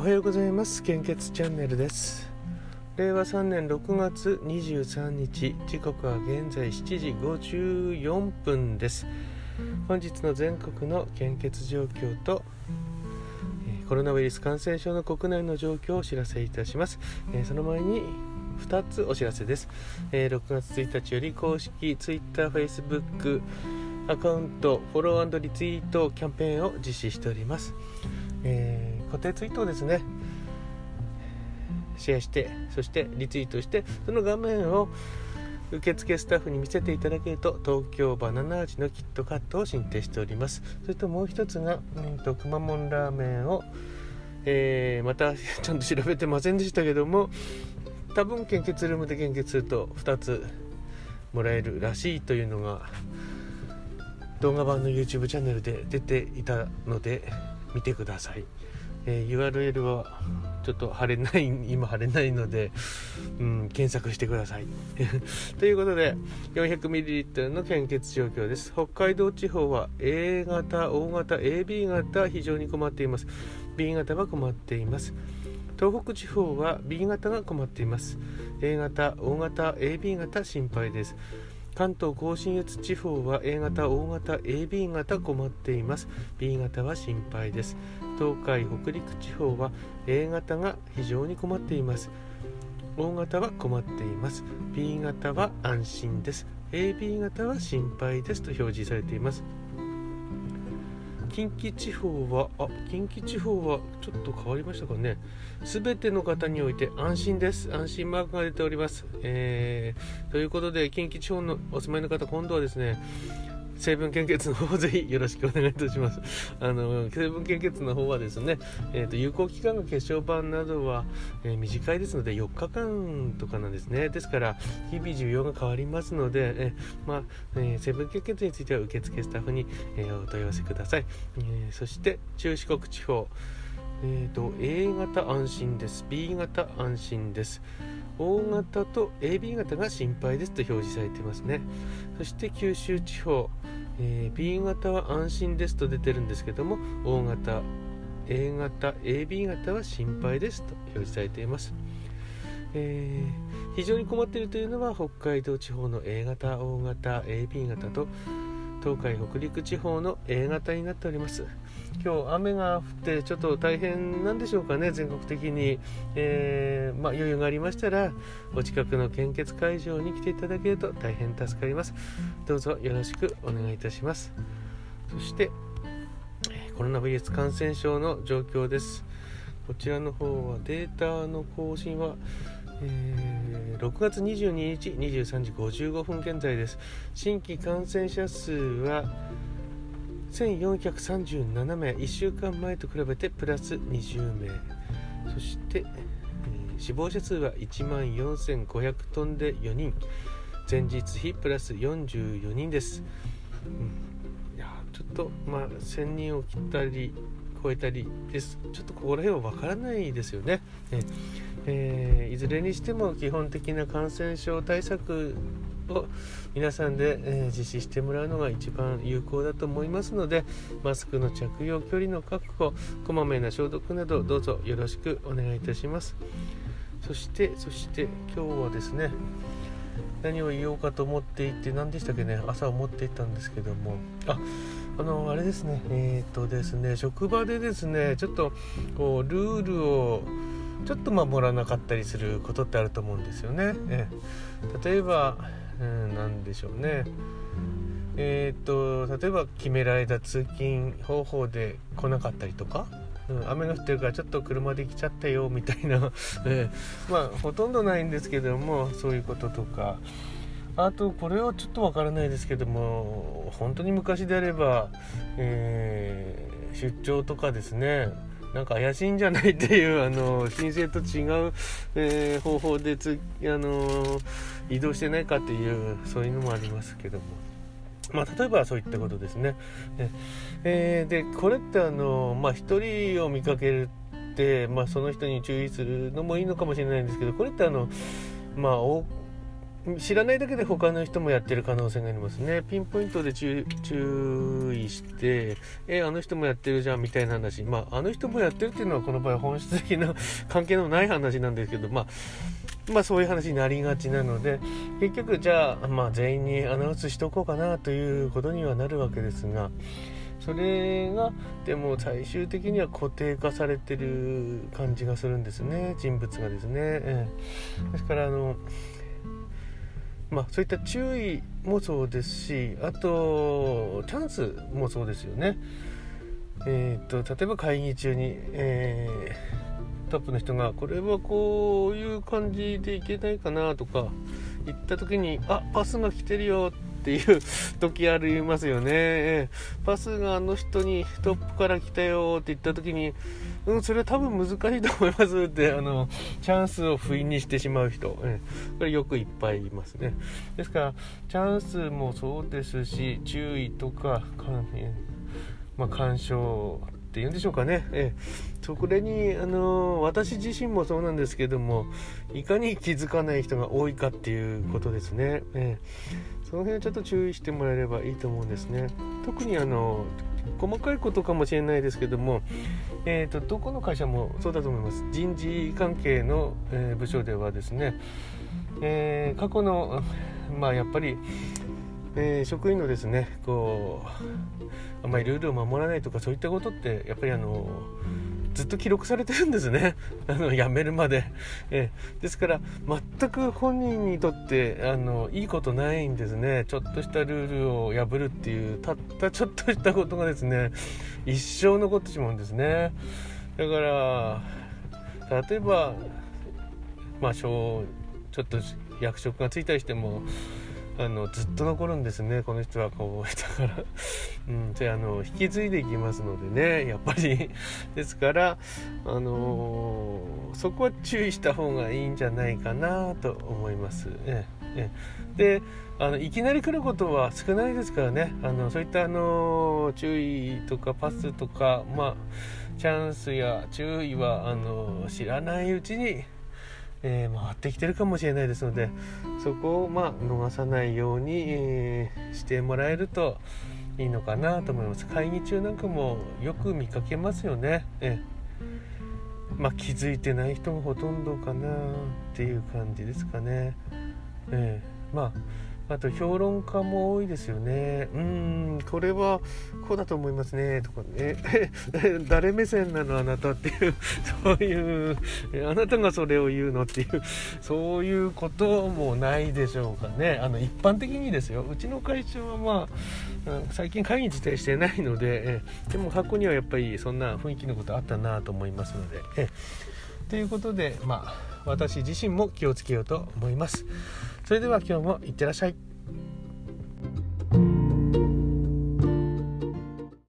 おはようございます。献血チャンネルです。令和3年6月23日時刻は現在7時54分です。本日の全国の献血状況とコロナウイルス感染症の国内の状況をお知らせいたします。その前に2つお知らせです。6月1日より公式 Twitter、Facebook アカウントフォロー&リツイートキャンペーンを実施しております。固定ツイートをですねシェアして、そしてリツイートして、その画面を受付スタッフに見せていただけると東京バナナ味のキットカットを進呈しております。それともう一つがくまモンラーメンを、またちゃんと調べてませんでしたけども、多分献血ルームで献血すると2つもらえるらしいというのが動画版の YouTube チャンネルで出ていたので見てください。URL はちょっと貼れないので、検索してくださいということで 400ml の献血状況です。北海道地方は A 型、O 型、AB 型非常に困っています。 B 型は困っています。東北地方は B 型が困っています。 A 型、O 型、AB 型心配です。関東甲信越地方は A 型、O 型、AB 型困っています。B 型は心配です。東海、北陸地方は A 型が非常に困っています。O 型は困っています。B 型は安心です。AB 型は心配ですと表示されています。近畿地方はちょっと変わりましたかね。すべての方において安心です。安心マークが出ております。ということで近畿地方のお住まいの方、今度はですね成分献血の方ぜひよろしくお願いいたします。成分献血の方はですね、有効期間の血小板などは、短いですので4日間とかなんですね。ですから日々需要が変わりますので、成分献血については受付スタッフに、お問い合わせください。そして中四国地方、A 型安心です。 B 型安心です。 O 型と AB 型が心配ですと表示されていますね。そして九州地方、B 型は安心ですと出てるんですけども、 O 型、A 型、AB 型は心配ですと表示されています。非常に困っているというのは北海道地方の A 型、O 型、AB 型と東海北陸地方の A 型になっております。今日雨が降ってちょっと大変なんでしょうかね、全国的に。余裕がありましたらお近くの献血会場に来ていただけると大変助かります。どうぞよろしくお願いいたします。そしてコロナウイルス感染症の状況です。こちらの方はデータの更新は6月22日23時55分現在です。新規感染者数は1437名、1週間前と比べてプラス20名。そして、死亡者数は 14,500 飛んで4人、前日比プラス44人です。1000人を切ったり超えたりです。ちょっとここら辺は分からないですよね。いずれにしても基本的な感染症対策を皆さんで、実施してもらうのが一番有効だと思いますので、マスクの着用、距離の確保、こまめな消毒などどうぞよろしくお願いいたします。そして今日はですね何を言おうかと思っていて、何でしたっけね、朝思っていたんですけども、あれですね、ですね、職場でですねちょっとこうルールをちょっと守らなかったりすることってあると思うんですよね。例えば何でしょうね、例えば決められた通勤方法で来なかったりとか、雨が降ってるからちょっと車で来ちゃったよみたいなほとんどないんですけども、そういうこととか、あとこれはちょっとわからないですけども、本当に昔であれば、出張とかですね、なんか怪しいんじゃないっていう申請と違う、方法で移動してないかっていう、そういうのもありますけども、例えばそういったことですね。でこれって一人を見かけるって、その人に注意するのもいいのかもしれないんですけど、これって知らないだけで他の人もやってる可能性がありますね。ピンポイントで注意してあの人もやってるじゃんみたいな話、まああの人もやってるっていうのはこの場合本質的な関係のない話なんですけど、まあそういう話になりがちなので、結局じゃあ、全員にアナウンスしておこうかなということにはなるわけですが、それがでも最終的には固定化されてる感じがするんですね、人物がですね。ですからそういった注意もそうですし、あとチャンスもそうですよね。例えば会議中に、トップの人がこれはこういう感じでいけないかなとか言った時に、パスが来てるよっていう時ありますよね。パスがあの人にトップから来たよって言った時に、それは多分難しいと思いますってチャンスを不意にしてしまう人、これよくいっぱいいますね。ですからチャンスもそうですし、注意とか干渉っていうんでしょうかね。それに私自身もそうなんですけども、いかに気づかない人が多いかっていうことですね。その辺はちょっと注意してもらえればいいと思うんですね。特に細かいことかもしれないですけども、どこの会社もそうだと思います。人事関係の、部署ではですね、過去のやっぱり、職員のですねあんまりルールを守らないとかそういったことってやっぱりずっと記録されてるんですね。辞めるまで、ですから全く本人にとっていいことないんですね。ちょっとしたルールを破るっていうたったちょっとしたことがですね、一生残ってしまうんですね。だから例えばちょっと役職がついたりしてもずっと残るんですね。この人はこうだから引き継いでいきますのでね、やっぱりですからそこは注意した方がいいんじゃないかなと思います。でいきなり来ることは少ないですからね。そういった注意とかパスとか、チャンスや注意は知らないうちに回ってきてるかもしれないですので、そこを逃さないように、してもらえるといいのかなと思います。会議中なんかもよく見かけますよね。気づいてない人がほとんどかなっていう感じですかね。あと評論家も多いですよね。これはこうだと思いますねとかね誰目線なのあなたっていうそういうあなたがそれを言うのっていうそういうこともないでしょうかね。一般的にですよ。うちの会長は最近会議自体してないので、でも過去にはやっぱりそんな雰囲気のことあったなと思いますので、ということで私自身も気をつけようと思います。それでは今日もいってらっしゃい。